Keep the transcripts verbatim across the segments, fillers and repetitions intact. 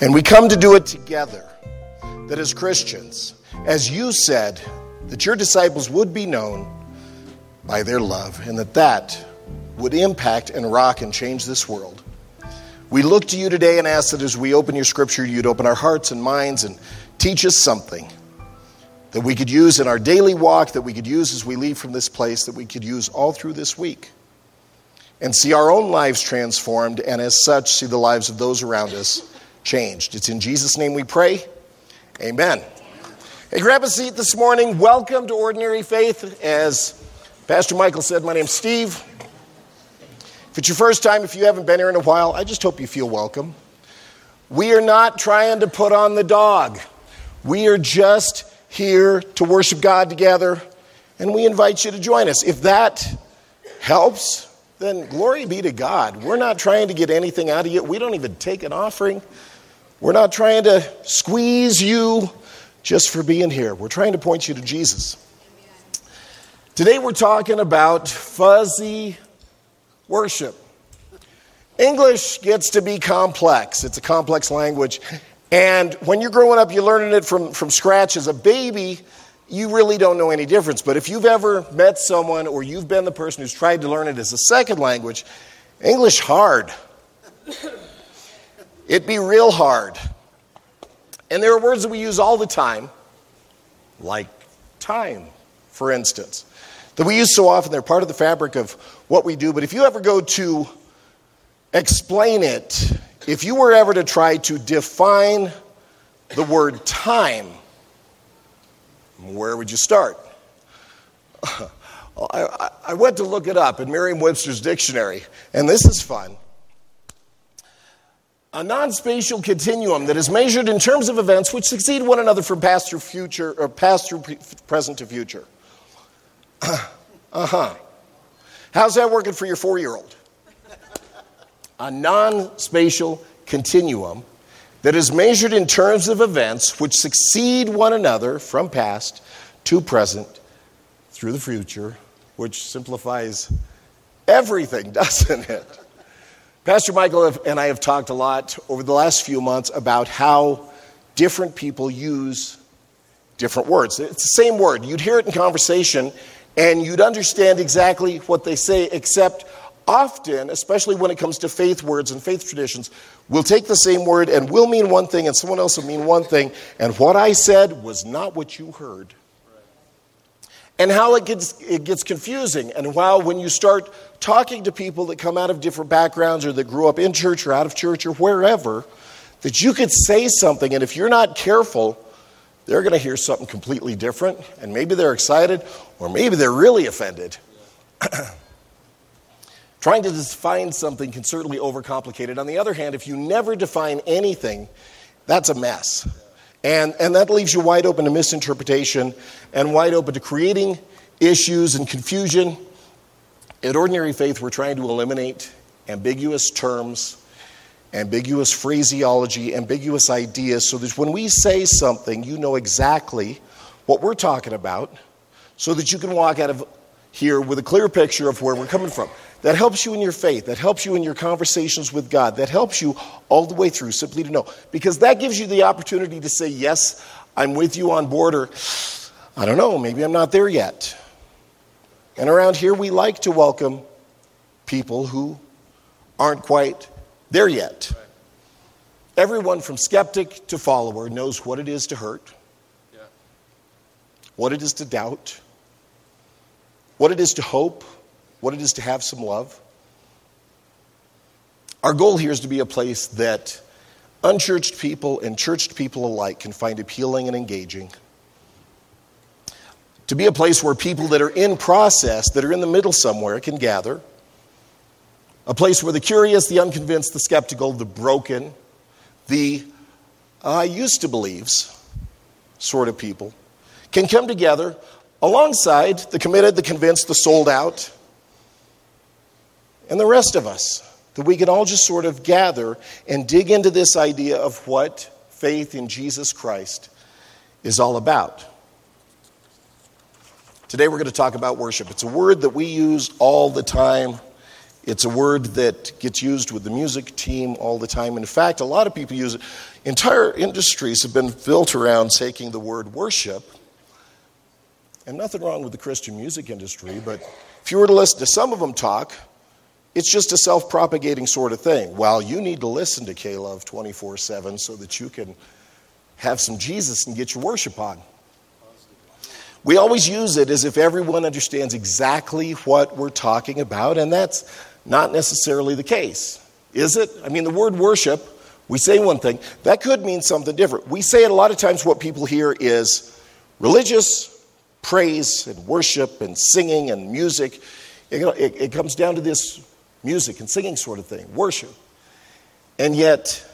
And we come to do it together, that as Christians, as you said, that your disciples would be known by their love, and that that would impact and rock and change this world. We look to you today and ask that as we open your scripture, you'd open our hearts and minds and teach us something that we could use in our daily walk, that we could use as we leave from this place, that we could use all through this week, and see our own lives transformed, and as such, see the lives of those around us changed. It's in Jesus' name we pray. Amen. Hey, grab a seat this morning. Welcome to Ordinary Faith. As Pastor Michael said, my name's Steve. If it's your first time, if you haven't been here in a while, I just hope you feel welcome. We are not trying to put on the dog. We are just here to worship God together, and we invite you to join us. If that helps, then glory be to God. We're not trying to get anything out of you. We don't even take an offering. We're not trying to squeeze you just for being here. We're trying to point you to Jesus. Today we're talking about fuzzy worship. English gets to be complex. It's a complex language. And when you're growing up, you're learning it from, from scratch. As a baby, you really don't know any difference. But if you've ever met someone, or you've been the person who's tried to learn it as a second language, English hard. It'd be real hard. And there are words that we use all the time, like time, for instance, that we use so often. They're part of the fabric of what we do. But if you ever go to explain it, if you were ever to try to define the word time, where would you start? I, I went to look it up in Merriam-Webster's dictionary, and this is fun. A non-spatial continuum that is measured in terms of events which succeed one another from past through future, or past through pre- present to future. Uh-huh. How's that working for your four-year-old? A non-spatial continuum that is measured in terms of events which succeed one another from past to present through the future, which simplifies everything, doesn't it? Pastor Michael and I have talked a lot over the last few months about how different people use different words. It's the same word. You'd hear it in conversation, and you'd understand exactly what they say, except often, especially when it comes to faith words and faith traditions, we'll take the same word and we'll mean one thing and someone else will mean one thing. And what I said was not what you heard. And how it gets it gets confusing. And while when you start talking to people that come out of different backgrounds, or that grew up in church or out of church or wherever, that you could say something, and if you're not careful, they're going to hear something completely different. And maybe they're excited, or maybe they're really offended. Trying to define something can certainly overcomplicate it. On the other hand, if you never define anything, that's a mess. And, and that leaves you wide open to misinterpretation and wide open to creating issues and confusion. At Ordinary Faith, we're trying to eliminate ambiguous terms, ambiguous phraseology, ambiguous ideas, so that when we say something, you know exactly what we're talking about, so that you can walk out of here with a clear picture of where we're coming from. That helps you in your faith. That helps you in your conversations with God. That helps you all the way through, simply to know. Because that gives you the opportunity to say, yes, I'm with you on board, or I don't know, maybe I'm not there yet. And around here, we like to welcome people who aren't quite there yet. Everyone from skeptic to follower knows what it is to hurt, what it is to doubt, what it is to hope, what it is to have some love. Our goal here is to be a place that unchurched people and churched people alike can find appealing and engaging. To be a place where people that are in process, that are in the middle somewhere, can gather. A place where the curious, the unconvinced, the skeptical, the broken, the I uh, used to believes sort of people can come together alongside the committed, the convinced, the sold out, and the rest of us, that we can all just sort of gather and dig into this idea of what faith in Jesus Christ is all about. Today we're going to talk about worship. It's a word that we use all the time. It's a word that gets used with the music team all the time. In fact, a lot of people use it. Entire industries have been built around taking the word worship. And nothing wrong with the Christian music industry, but if you were to listen to some of them talk, it's just a self-propagating sort of thing. Well, you need to listen to K-Love twenty-four seven so that you can have some Jesus and get your worship on. We always use it as if everyone understands exactly what we're talking about, and that's not necessarily the case, is it? I mean, the word worship, we say one thing. That could mean something different. We say it a lot of times. What people hear is religious praise and worship and singing and music. It, it, it comes down to this music and singing sort of thing, worship. And yet,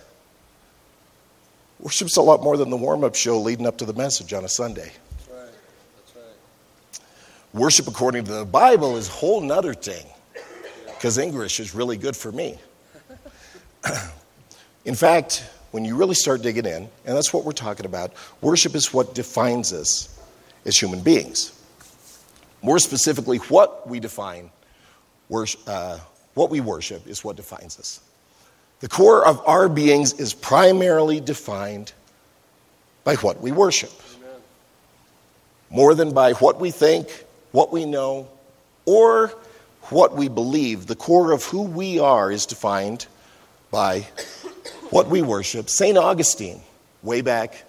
worship's a lot more than the warm-up show leading up to the message on a Sunday. Worship according to the Bible is a whole nother thing, because English is really good for me. In fact, when you really start digging in, and that's what we're talking about, worship is what defines us as human beings. More specifically, what we define, worship, uh, what we worship is what defines us. The core of our beings is primarily defined by what we worship. Amen. More than by what we think, what we know, or what we believe. The core of who we are is defined by what we worship. Saint Augustine, way back,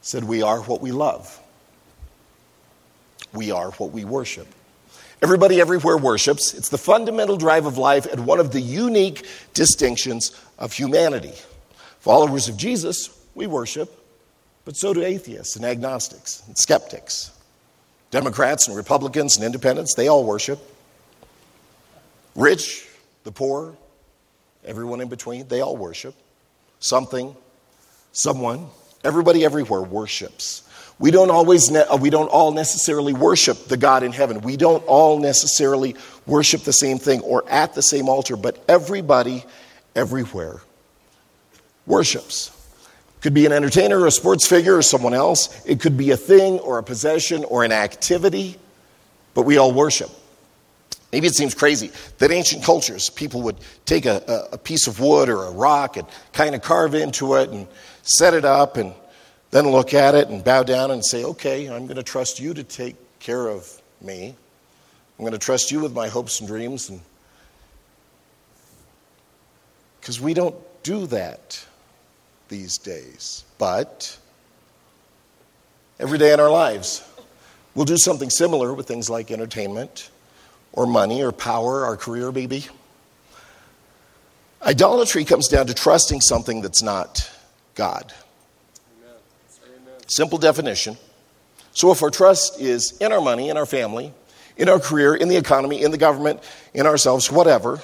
said we are what we love. We are what we worship. Everybody everywhere worships. It's the fundamental drive of life and one of the unique distinctions of humanity. Followers of Jesus, we worship, but so do atheists and agnostics and skeptics. Democrats and Republicans and independents, they all worship. Rich, the poor, everyone in between, they all worship. Something, someone, everybody everywhere worships. We don't always, ne- we don't all necessarily worship the God in heaven. We don't all necessarily worship the same thing or at the same altar, but everybody everywhere worships. Could be an entertainer or a sports figure or someone else. It could be a thing or a possession or an activity, but we all worship. Maybe it seems crazy that ancient cultures, people would take a, a piece of wood or a rock and kind of carve into it and set it up and then look at it and bow down and say, okay, I'm going to trust you to take care of me. I'm going to trust you with my hopes and dreams. And because we don't do that these days, but every day in our lives, we'll do something similar with things like entertainment or money or power, our career maybe. Idolatry comes down to trusting something that's not God. Amen. Amen. Simple definition. So if our trust is in our money, in our family, in our career, in the economy, in the government, in ourselves, whatever,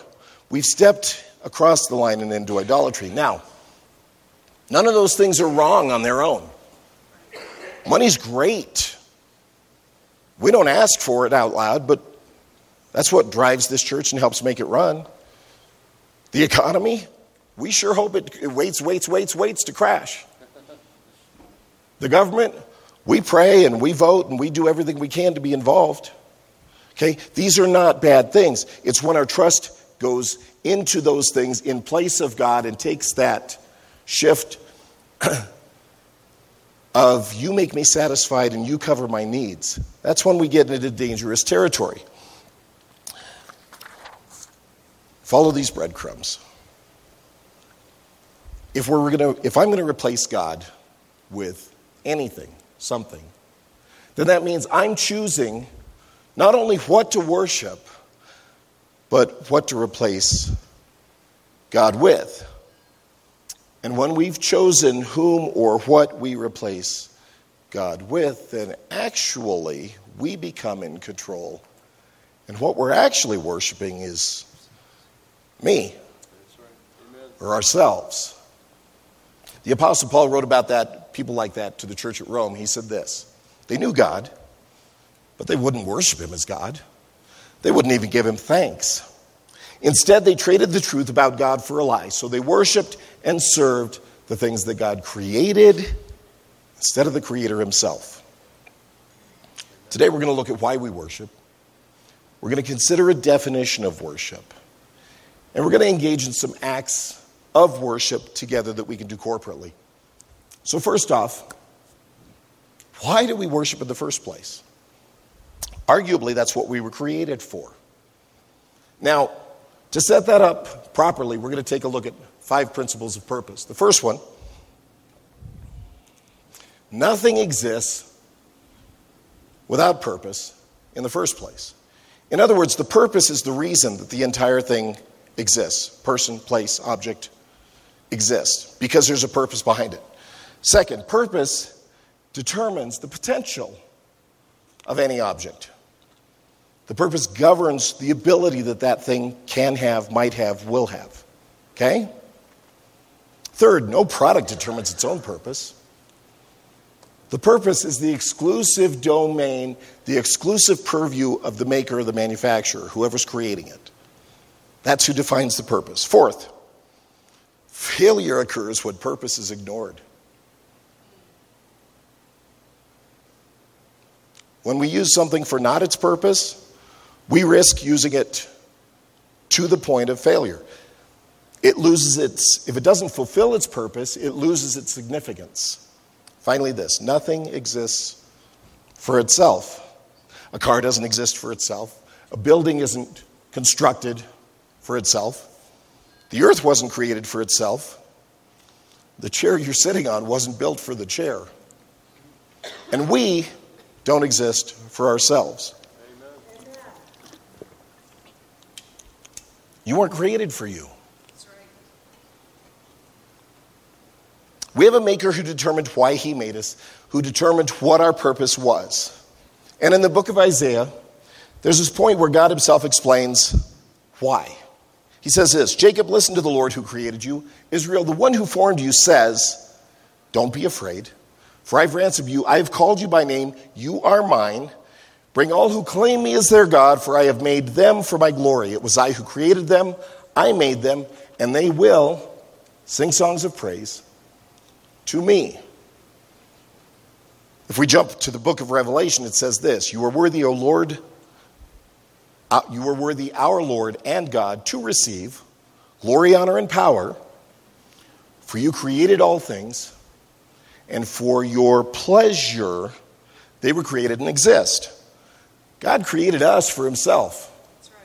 we've stepped across the line and into idolatry. Now, none of those things are wrong on their own. Money's great. We don't ask for it out loud, but that's what drives this church and helps make it run. The economy, we sure hope it, it waits, waits, waits, waits to crash. The government, we pray and we vote and we do everything we can to be involved. Okay, these are not bad things. It's when our trust goes into those things in place of God and takes that shift of you make me satisfied and you cover my needs. That's when we get into dangerous territory. Follow these breadcrumbs. If we're gonna, if I'm going to replace God with anything, something, then that means I'm choosing not only what to worship, but what to replace God with. And when we've chosen whom or what we replace God with, then actually we become in control. And what we're actually worshiping is me or ourselves. The Apostle Paul wrote about that, people like that, to the church at Rome. He said this: they knew God, but they wouldn't worship him as God. They wouldn't even give him thanks. Instead, they traded the truth about God for a lie. So they worshiped and served the things that God created instead of the Creator himself. Today, we're going to look at why we worship. We're going to consider a definition of worship. And we're going to engage in some acts of worship together that we can do corporately. So first off, why do we worship in the first place? Arguably, that's what we were created for. Now, to set that up properly, we're going to take a look at five principles of purpose. The first one, nothing exists without purpose in the first place. In other words, the purpose is the reason that the entire thing exists. Person, place, object exists because there's a purpose behind it. Second, purpose determines the potential of any object. The purpose governs the ability that that thing can have, might have, will have. Okay? Third, no product determines its own purpose. The purpose is the exclusive domain, the exclusive purview of the maker or the manufacturer, whoever's creating it. That's who defines the purpose. Fourth, failure occurs when purpose is ignored. When we use something for not its purpose, we risk using it to the point of failure. It loses its, if it doesn't fulfill its purpose, it loses its significance. Finally, this, nothing exists for itself. A car doesn't exist for itself. A building isn't constructed for itself. The earth wasn't created for itself. The chair you're sitting on wasn't built for the chair. And we don't exist for ourselves. Amen. You weren't created for you. That's right. We have a maker who determined why he made us, who determined what our purpose was. And in the book of Isaiah, there's this point where God himself explains why. He says this, Jacob, listen to the Lord who created you. Israel, the one who formed you, says, don't be afraid. For I've ransomed you, I have called you by name, you are mine. Bring all who claim me as their God, for I have made them for my glory. It was I who created them, I made them, and they will sing songs of praise to me. If we jump to the book of Revelation, it says this, you are worthy, O Lord, uh, you are worthy, our Lord and God, to receive glory, honor, and power, for you created all things, and for your pleasure, they were created and exist. God created us for himself. That's right.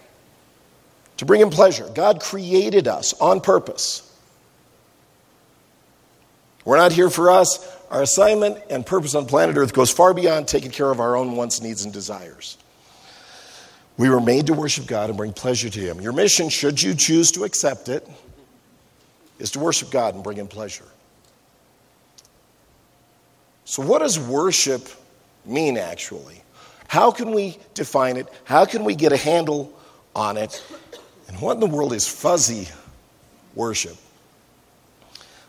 To bring him pleasure. God created us on purpose. We're not here for us. Our assignment and purpose on planet Earth goes far beyond taking care of our own wants, needs, and desires. We were made to worship God and bring pleasure to him. Your mission, should you choose to accept it, is to worship God and bring him pleasure. So what does worship mean, actually? How can we define it? How can we get a handle on it? And what in the world is fuzzy worship?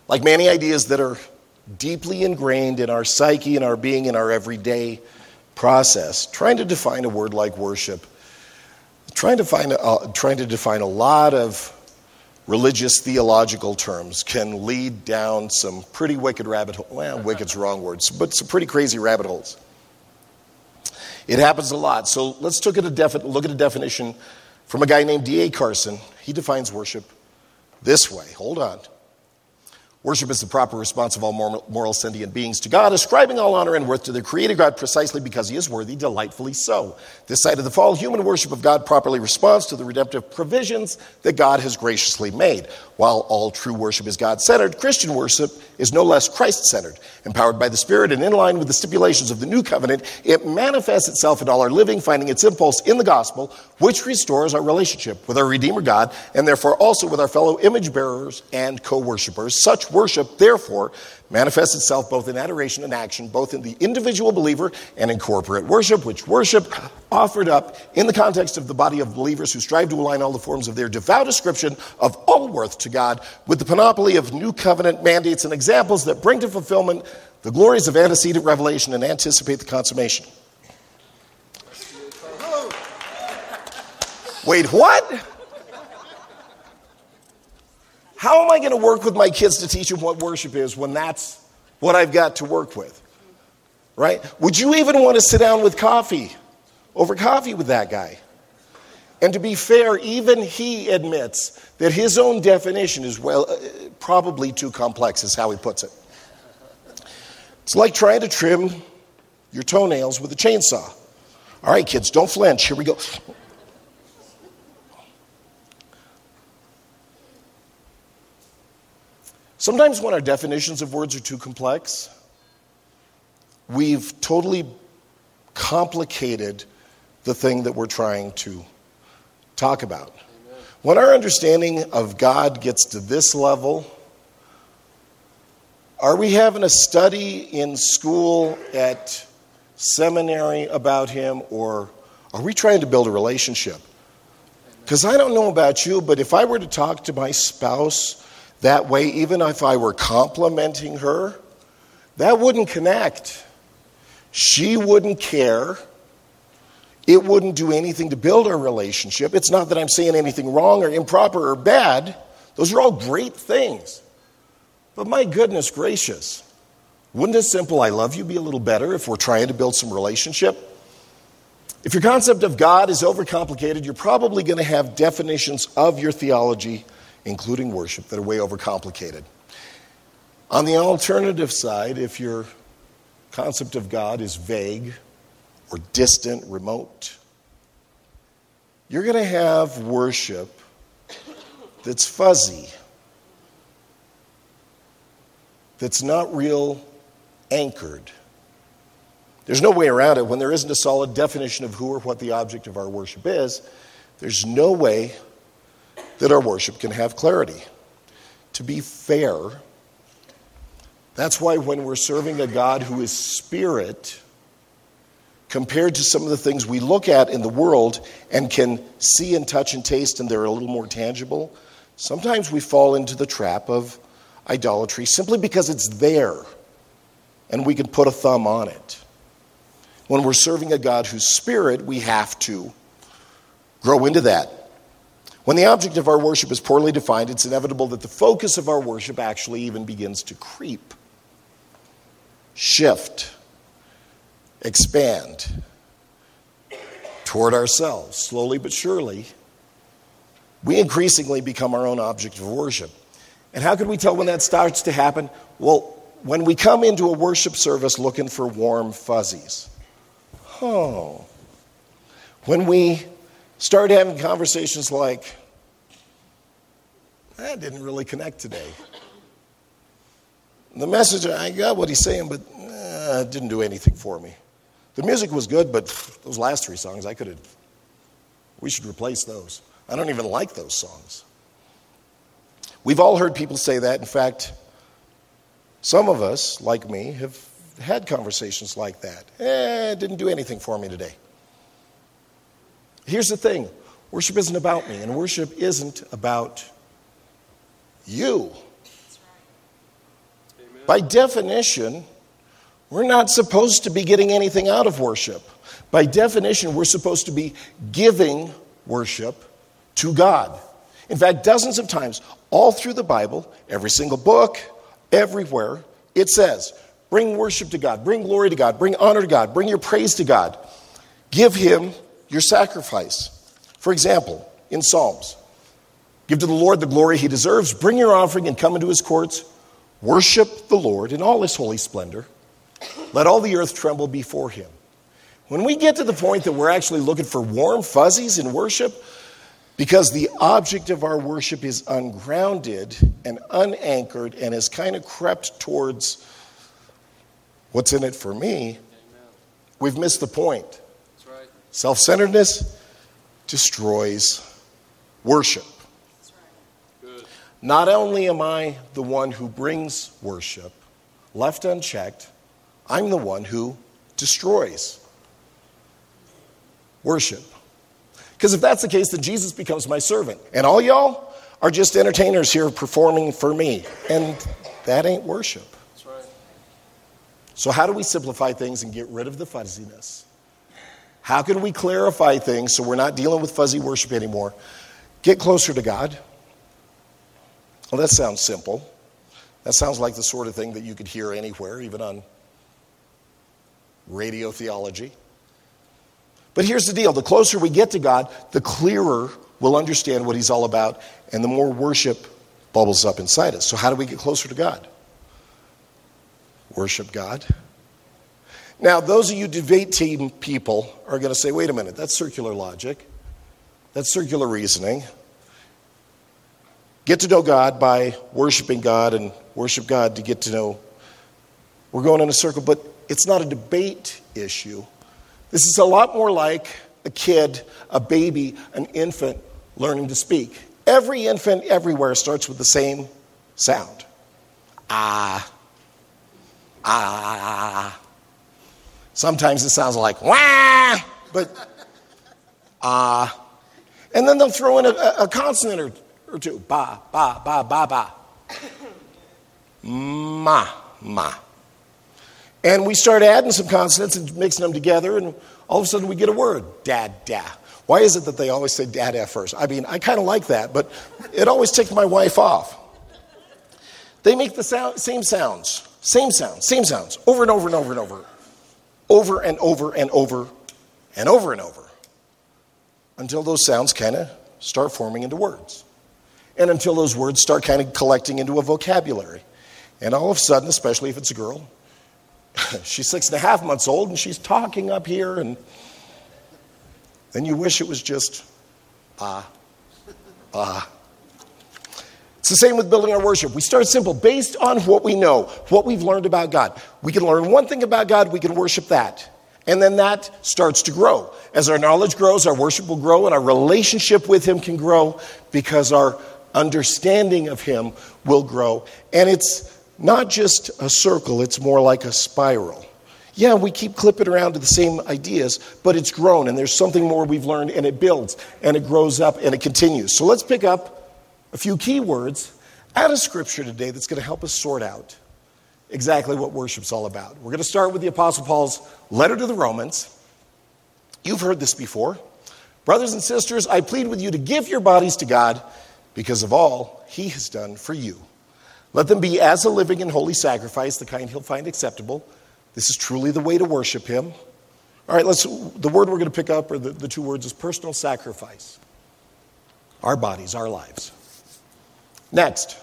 Like many ideas that are deeply ingrained in our psyche, in our being, in our everyday process, trying to define a word like worship, trying to find, uh, trying to define a lot of religious theological terms can lead down some pretty wicked rabbit holes. Well, wicked's wrong words, but some pretty crazy rabbit holes. It happens a lot. So let's take a defi- look at a definition from a guy named D A Carson. He defines worship this way. Hold on. Worship is the proper response of all moral, moral sentient beings to God, ascribing all honor and worth to their creator God precisely because he is worthy, delightfully so. This side of the fall, human worship of God properly responds to the redemptive provisions that God has graciously made. While all true worship is God-centered, Christian worship is no less Christ-centered. Empowered by the Spirit and in line with the stipulations of the new covenant, it manifests itself in all our living, finding its impulse in the gospel, which restores our relationship with our Redeemer God, and therefore also with our fellow image bearers and co-worshipers. Such worship, therefore, manifests itself both in adoration and action, both in the individual believer and in corporate worship, which worship offered up in the context of the body of believers who strive to align all the forms of their devout ascription of all worth to God with the panoply of new covenant mandates and examples that bring to fulfillment the glories of antecedent revelation and anticipate the consummation. Wait, what? How am I going to work with my kids to teach them what worship is when that's what I've got to work with, right? Would you even want to sit down with coffee, over coffee with that guy? And to be fair, even he admits that his own definition is, well, probably too complex, is how he puts it. It's like trying to trim your toenails with a chainsaw. All right, kids, don't flinch. Here we go. Sometimes when our definitions of words are too complex, we've totally complicated the thing that we're trying to talk about. Amen. When our understanding of God gets to this level, are we having a study in school at seminary about him, or are we trying to build a relationship? Because I don't know about you, but if I were to talk to my spouse that way, even if I were complimenting her, that wouldn't connect. She wouldn't care. It wouldn't do anything to build our relationship. It's not that I'm saying anything wrong or improper or bad. Those are all great things. But my goodness gracious, wouldn't a simple I love you be a little better if we're trying to build some relationship? If your concept of God is overcomplicated, you're probably going to have definitions of your theology, including worship, that are way overcomplicated. On the alternative side, if your concept of God is vague or distant, remote, you're going to have worship that's fuzzy, that's not real anchored. There's no way around it. When there isn't a solid definition of who or what the object of our worship is, there's no way that our worship can have clarity. To be fair, that's why when we're serving a God who is spirit, compared to some of the things we look at in the world and can see and touch and taste, and they're a little more tangible, sometimes we fall into the trap of idolatry simply because it's there and we can put a thumb on it. When we're serving a God whose spirit, we have to grow into that. When the object of our worship is poorly defined, it's inevitable that the focus of our worship actually even begins to creep, shift, expand toward ourselves. Slowly but surely, we increasingly become our own object of worship. And how can we tell when that starts to happen? Well, when we come into a worship service looking for warm fuzzies. Oh. When we start having conversations like, that didn't really connect today. The message, I got what he's saying, but uh, it didn't do anything for me. The music was good, but those last three songs, I could have, we should replace those. I don't even like those songs. We've all heard people say that. In fact, some of us, like me, have had conversations like that. Eh, it didn't do anything for me today. Here's the thing. Worship isn't about me, and worship isn't about you. That's right. Amen. By definition, we're not supposed to be getting anything out of worship. By definition, we're supposed to be giving worship to God. In fact, dozens of times, all through the Bible, every single book, everywhere, it says, bring worship to God, bring glory to God, bring honor to God, bring your praise to God. Give him your sacrifice. For example, in Psalms, give to the Lord the glory he deserves, bring your offering and come into his courts, worship the Lord in all his holy splendor, let all the earth tremble before him. When we get to the point that we're actually looking for warm fuzzies in worship, because the object of our worship is ungrounded and unanchored and has kind of crept towards what's in it for me, we've missed the point. That's right. Self-centeredness destroys worship. That's right. Good. Not only am I the one who brings worship, left unchecked, I'm the one who destroys worship. Because if that's the case, then Jesus becomes my servant. And all y'all are just entertainers here performing for me. And that ain't worship. That's right. So how do we simplify things and get rid of the fuzziness? How can we clarify things so we're not dealing with fuzzy worship anymore? Get closer to God. Well, that sounds simple. That sounds like the sort of thing that you could hear anywhere, even on radio theology. But here's the deal. The closer we get to God, the clearer we'll understand what he's all about, and the more worship bubbles up inside us. So how do we get closer to God? Worship God. Now, those of you debate team people are going to say, wait a minute, that's circular logic. That's circular reasoning. Get to know God by worshiping God and worship God to get to know. We're going in a circle, but it's not a debate issue. This is a lot more like a kid, a baby, an infant learning to speak. Every infant everywhere starts with the same sound. Ah. Ah. Sometimes it sounds like wah, but ah. And then they'll throw in a, a consonant or Or two. Ba, ba, ba, ba, ba. Ma, ma. And we start adding some consonants and mixing them together, and all of a sudden we get a word. Da, da. Why is it that they always say da, da first? I mean, I kind of like that, but it always ticked my wife off. They make the sound, same sounds, same sounds, same sounds, over and over and over and over. Over and over and over and over and over. Until those sounds kind of start forming into words. And until those words start kind of collecting into a vocabulary. And all of a sudden, especially if it's a girl, she's six and a half months old and she's talking up here, and then you wish it was just, ah, ah. It's the same with building our worship. We start simple, based on what we know, what we've learned about God. We can learn one thing about God, we can worship that. And then that starts to grow. As our knowledge grows, our worship will grow, and our relationship with him can grow because our understanding of him will grow. And it's not just a circle, it's more like a spiral. Yeah, we keep clipping around to the same ideas, but it's grown, and there's something more we've learned, and it builds, and it grows up, and it continues. So let's pick up a few key words out of Scripture today that's going to help us sort out exactly what worship's all about. We're going to start with the Apostle Paul's letter to the Romans. You've heard this before. Brothers and sisters, I plead with you to give your bodies to God because of all he has done for you. Let them be as a living and holy sacrifice, the kind he'll find acceptable. This is truly the way to worship him. All right, let's, the word we're going to pick up, or the, the two words, is personal sacrifice. Our bodies, our lives. Next,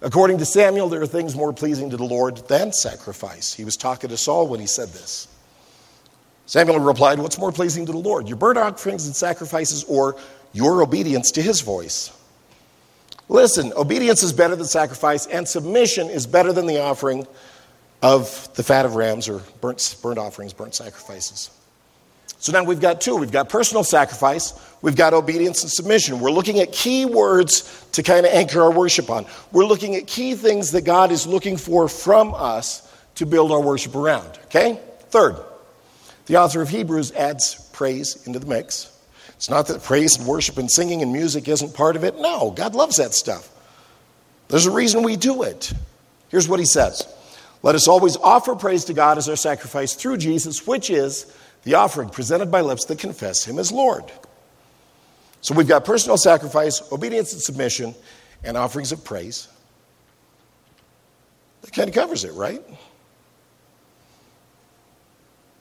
according to Samuel, there are things more pleasing to the Lord than sacrifice. He was talking to Saul when he said this. Samuel replied, what's more pleasing to the Lord, your burnt offerings and sacrifices, or your obedience to his voice? Listen, obedience is better than sacrifice, and submission is better than the offering of the fat of rams, or burnt, burnt offerings, burnt sacrifices. So now we've got two. We've got personal sacrifice. We've got obedience and submission. We're looking at key words to kind of anchor our worship on. We're looking at key things that God is looking for from us to build our worship around, okay? Third, the author of Hebrews adds praise into the mix. It's not that praise and worship and singing and music isn't part of it. No, God loves that stuff. There's a reason we do it. Here's what he says. Let us always offer praise to God as our sacrifice through Jesus, which is the offering presented by lips that confess him as Lord. So we've got personal sacrifice, obedience and submission, and offerings of praise. That kind of covers it, right?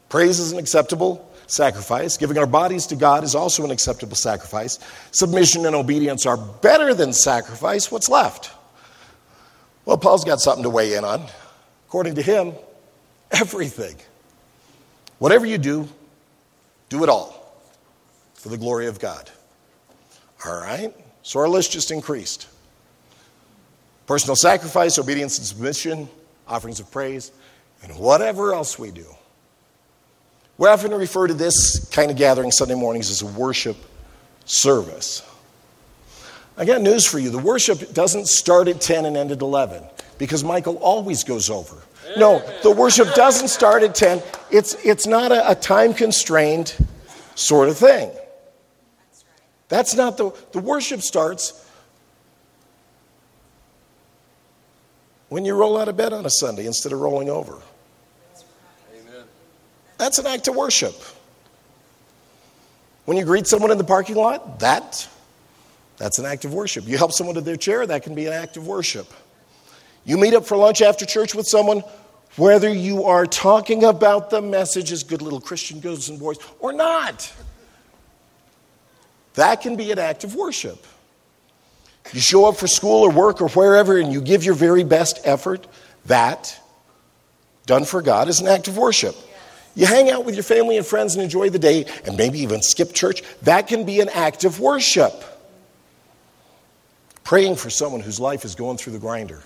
Praise is an acceptable sacrifice. Giving our bodies to God is also an acceptable sacrifice. Submission and obedience are better than sacrifice. What's left? Well, Paul's got something to weigh in on. According to him, everything. Whatever you do, do it all for the glory of God. All right? So our list just increased. Personal sacrifice, obedience and submission, offerings of praise, and whatever else we do. We often refer to this kind of gathering Sunday mornings as a worship service. I got news for you. The worship doesn't start at ten and end at eleven, because Michael always goes over. No, the worship doesn't start at ten. It's, it's not a, a time-constrained sort of thing. That's not the... The worship starts when you roll out of bed on a Sunday instead of rolling over. That's an act of worship. When you greet someone in the parking lot, that, that's an act of worship. You help someone to their chair, that can be an act of worship. You meet up for lunch after church with someone, whether you are talking about the message as Good Little Christian Goes and Boys or not. That can be an act of worship. You show up for school or work or wherever and you give your very best effort. That, done for God, is an act of worship. You hang out with your family and friends and enjoy the day and maybe even skip church. That can be an act of worship. Praying for someone whose life is going through the grinder.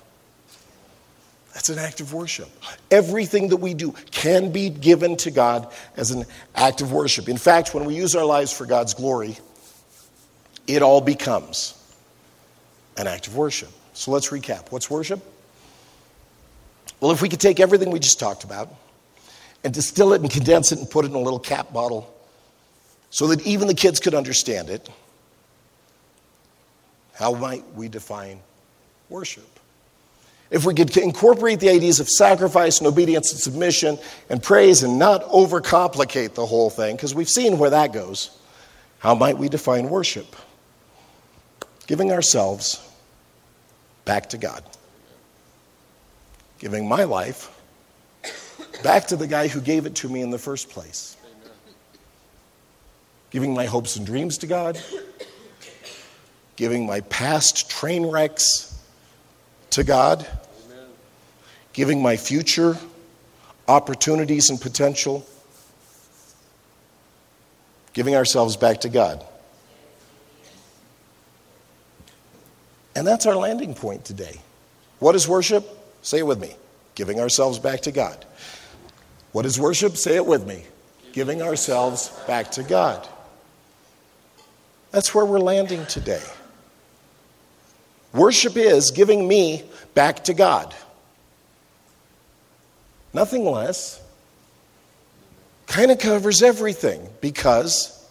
That's an act of worship. Everything that we do can be given to God as an act of worship. In fact, when we use our lives for God's glory, it all becomes an act of worship. So let's recap. What's worship? Well, if we could take everything we just talked about and distill it and condense it and put it in a little cap bottle so that even the kids could understand it, how might we define worship? If we could incorporate the ideas of sacrifice and obedience and submission and praise and not overcomplicate the whole thing, because we've seen where that goes, how might we define worship? Giving ourselves back to God. Giving my life back to the guy who gave it to me in the first place. Amen. Giving my hopes and dreams to God. Giving my past train wrecks to God. Amen. Giving my future opportunities and potential. Giving ourselves back to God. And that's our landing point today. What is worship? Say it with me. Giving ourselves back to God. What is worship? Say it with me. Giving ourselves back to God. That's where we're landing today. Worship is giving me back to God. Nothing less. Kind of covers everything because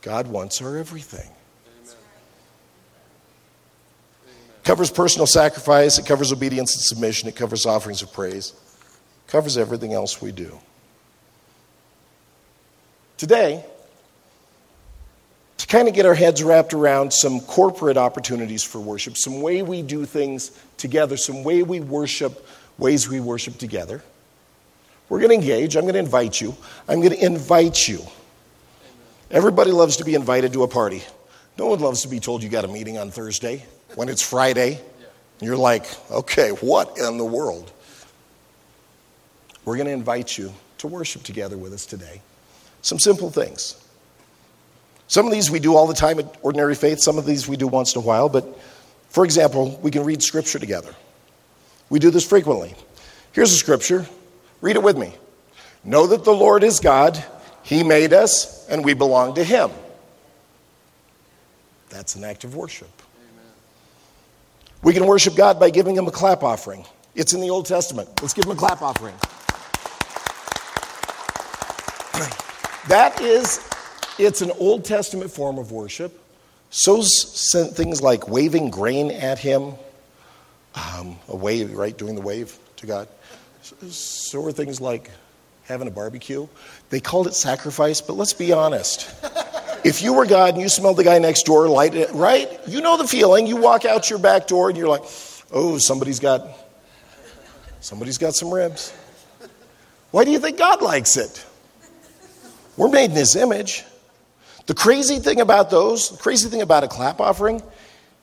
God wants our everything. Covers personal sacrifice, it covers obedience and submission, it covers offerings of praise, covers everything else we do. Today, to kind of get our heads wrapped around some corporate opportunities for worship, some way we do things together, some way we worship, ways we worship together, we're going to engage. I'm going to invite you. I'm going to invite you. Everybody loves to be invited to a party. No one loves to be told you got a meeting on Thursday. When it's Friday, you're like, okay, what in the world? We're going to invite you to worship together with us today. Some simple things. Some of these we do all the time at Ordinary Faith. Some of these we do once in a while. But, for example, we can read Scripture together. We do this frequently. Here's a Scripture. Read it with me. Know that the Lord is God. He made us, and we belong to Him. That's an act of worship. We can worship God by giving Him a clap offering. It's in the Old Testament. Let's give Him a clap offering. That is, it's an Old Testament form of worship. So things like waving grain at Him, um, a wave, right, doing the wave to God. So were things like having a barbecue. They called it sacrifice, but let's be honest. If you were God and you smelled the guy next door, light it, right? You know the feeling. You walk out your back door and you're like, oh, somebody's got, somebody's got some ribs. Why do you think God likes it? We're made in His image. The crazy thing about those, the crazy thing about a clap offering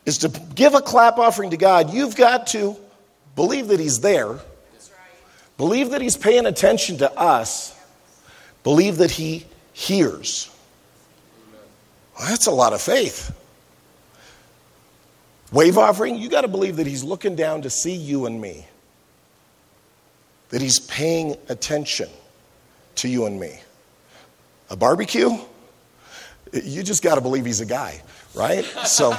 is to give a clap offering to God, you've got to believe that He's there, believe that He's paying attention to us, believe that He hears. That's a lot of faith. Wave offering, you got to believe that He's looking down to see you and me. That He's paying attention to you and me. A barbecue, you just got to believe He's a guy, right? So,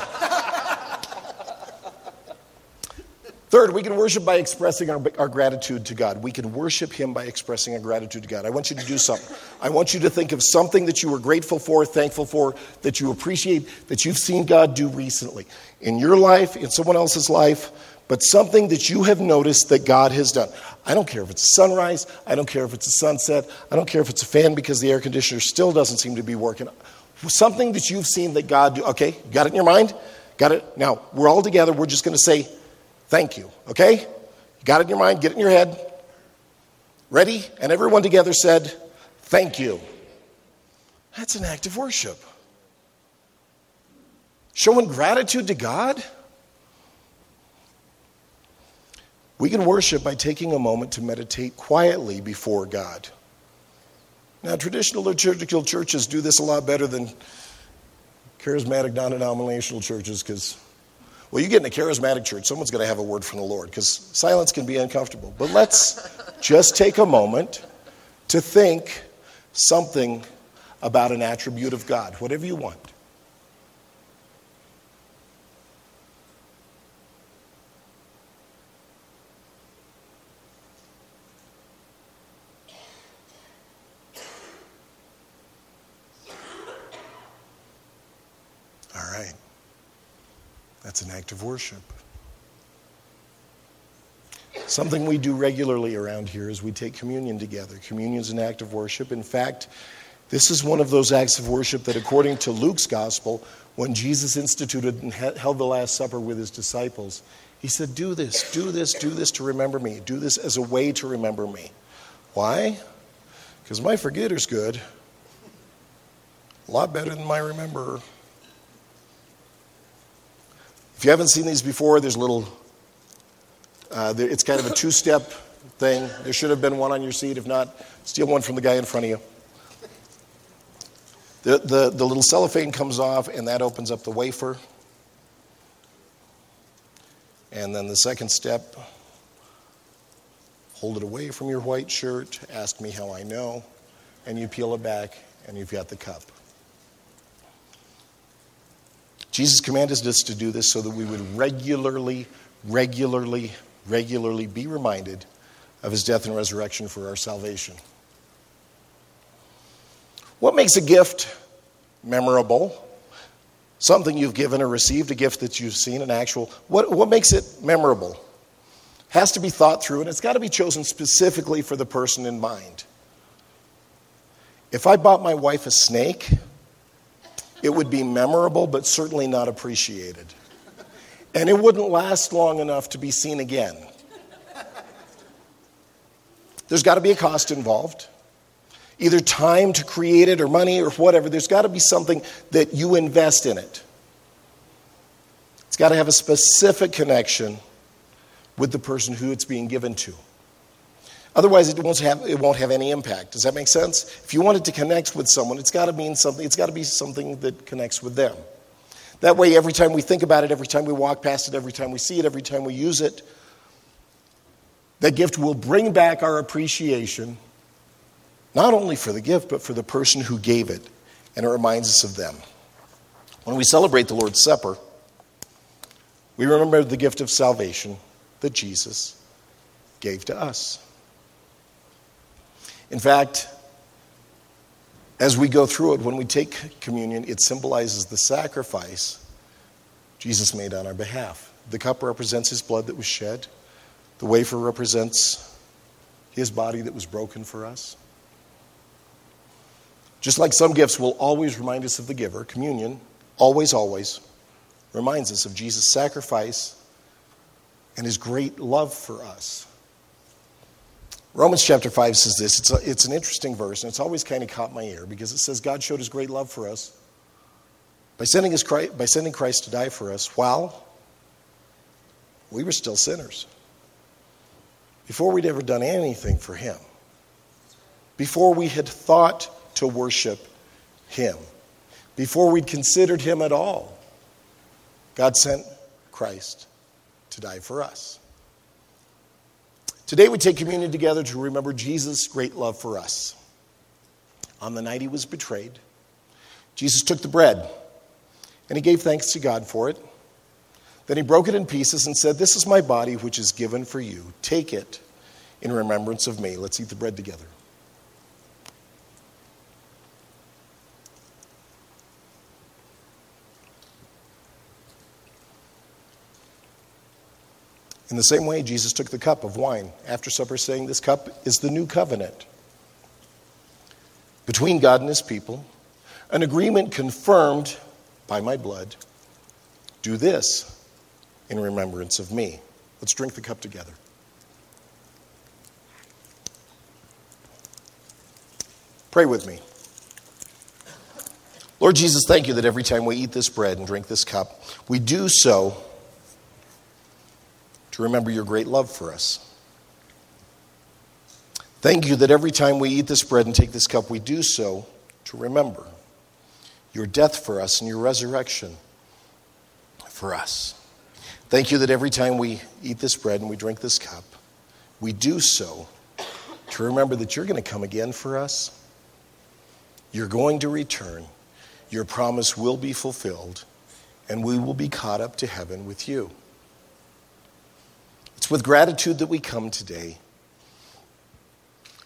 third, we can worship by expressing our, our gratitude to God. We can worship Him by expressing our gratitude to God. I want you to do something. I want you to think of something that you were grateful for, thankful for, that you appreciate, that you've seen God do recently in your life, in someone else's life, but something that you have noticed that God has done. I don't care if it's a sunrise. I don't care if it's a sunset. I don't care if it's a fan because the air conditioner still doesn't seem to be working. Something that you've seen that God do. Okay, got it in your mind? Got it? Now, we're all together. We're just going to say, thank you, okay? You got it in your mind, get it in your head. Ready? And everyone together said, thank you. That's an act of worship. Showing gratitude to God? We can worship by taking a moment to meditate quietly before God. Now, traditional liturgical churches do this a lot better than charismatic non-denominational churches because, well, you get in a charismatic church, someone's going to have a word from the Lord because silence can be uncomfortable. But let's just take a moment to think something about an attribute of God, whatever you want. That's an act of worship. Something we do regularly around here is we take communion together. Communion is an act of worship. In fact, this is one of those acts of worship that, according to Luke's gospel, when Jesus instituted and held the Last Supper with his disciples, he said, do this, do this, do this to remember me. Do this as a way to remember me. Why? Because my forgetter's good. A lot better than my rememberer. If you haven't seen these before, there's little, uh, there, it's kind of a two-step thing. There should have been one on your seat. If not, steal one from the guy in front of you. The, the, the little cellophane comes off, and that opens up the wafer. And then the second step, hold it away from your white shirt, ask me how I know, and you peel it back, and you've got the cup. Jesus commanded us to do this so that we would regularly, regularly, regularly be reminded of his death and resurrection for our salvation. What makes a gift memorable? Something you've given or received, a gift that you've seen, an actual. What, what makes it memorable? Has to be thought through, and it's got to be chosen specifically for the person in mind. If I bought my wife a snake, it would be memorable, but certainly not appreciated. And it wouldn't last long enough to be seen again. There's got to be a cost involved. Either time to create it or money or whatever. There's got to be something that you invest in it. It's got to have a specific connection with the person who it's being given to. Otherwise, it won't have it won't have any impact. Does that make sense? If you want it to connect with someone, it's got to mean something. It's got to be something that connects with them. That way, every time we think about it, every time we walk past it, every time we see it, every time we use it, that gift will bring back our appreciation, not only for the gift, but for the person who gave it, and it reminds us of them. When we celebrate the Lord's Supper, we remember the gift of salvation that Jesus gave to us. In fact, as we go through it, when we take communion, it symbolizes the sacrifice Jesus made on our behalf. The cup represents his blood that was shed. The wafer represents his body that was broken for us. Just like some gifts will always remind us of the giver, communion always, always reminds us of Jesus' sacrifice and his great love for us. Romans chapter five says this. It's, a, it's an interesting verse, and it's always kind of caught my ear because it says God showed his great love for us by sending, his Christ, by sending Christ to die for us while we were still sinners. Before we'd ever done anything for him. Before we had thought to worship him. Before we'd considered him at all. God sent Christ to die for us. Today we take communion together to remember Jesus' great love for us. On the night he was betrayed, Jesus took the bread and he gave thanks to God for it. Then he broke it in pieces and said, "This is my body which is given for you. Take it in remembrance of me." Let's eat the bread together. In the same way, Jesus took the cup of wine after supper, saying, "This cup is the new covenant between God and his people, an agreement confirmed by my blood. Do this in remembrance of me." Let's drink the cup together. Pray with me. Lord Jesus, thank you that every time we eat this bread and drink this cup, we do so to remember your great love for us. Thank you that every time we eat this bread and take this cup, we do so to remember your death for us and your resurrection for us. Thank you that every time we eat this bread and we drink this cup, we do so to remember that you're going to come again for us. You're going to return. Your promise will be fulfilled, and we will be caught up to heaven with you. It's with gratitude that we come today,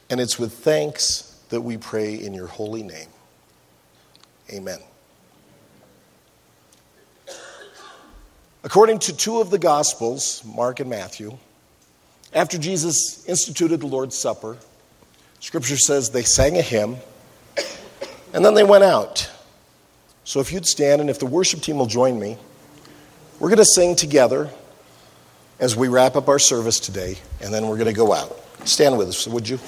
and it's with thanks that we pray in your holy name. Amen. According to two of the Gospels, Mark and Matthew, after Jesus instituted the Lord's Supper, Scripture says they sang a hymn, and then they went out. So if you'd stand, and if the worship team will join me, we're going to sing together as we wrap up our service today, and then we're going to go out. Stand with us, would you?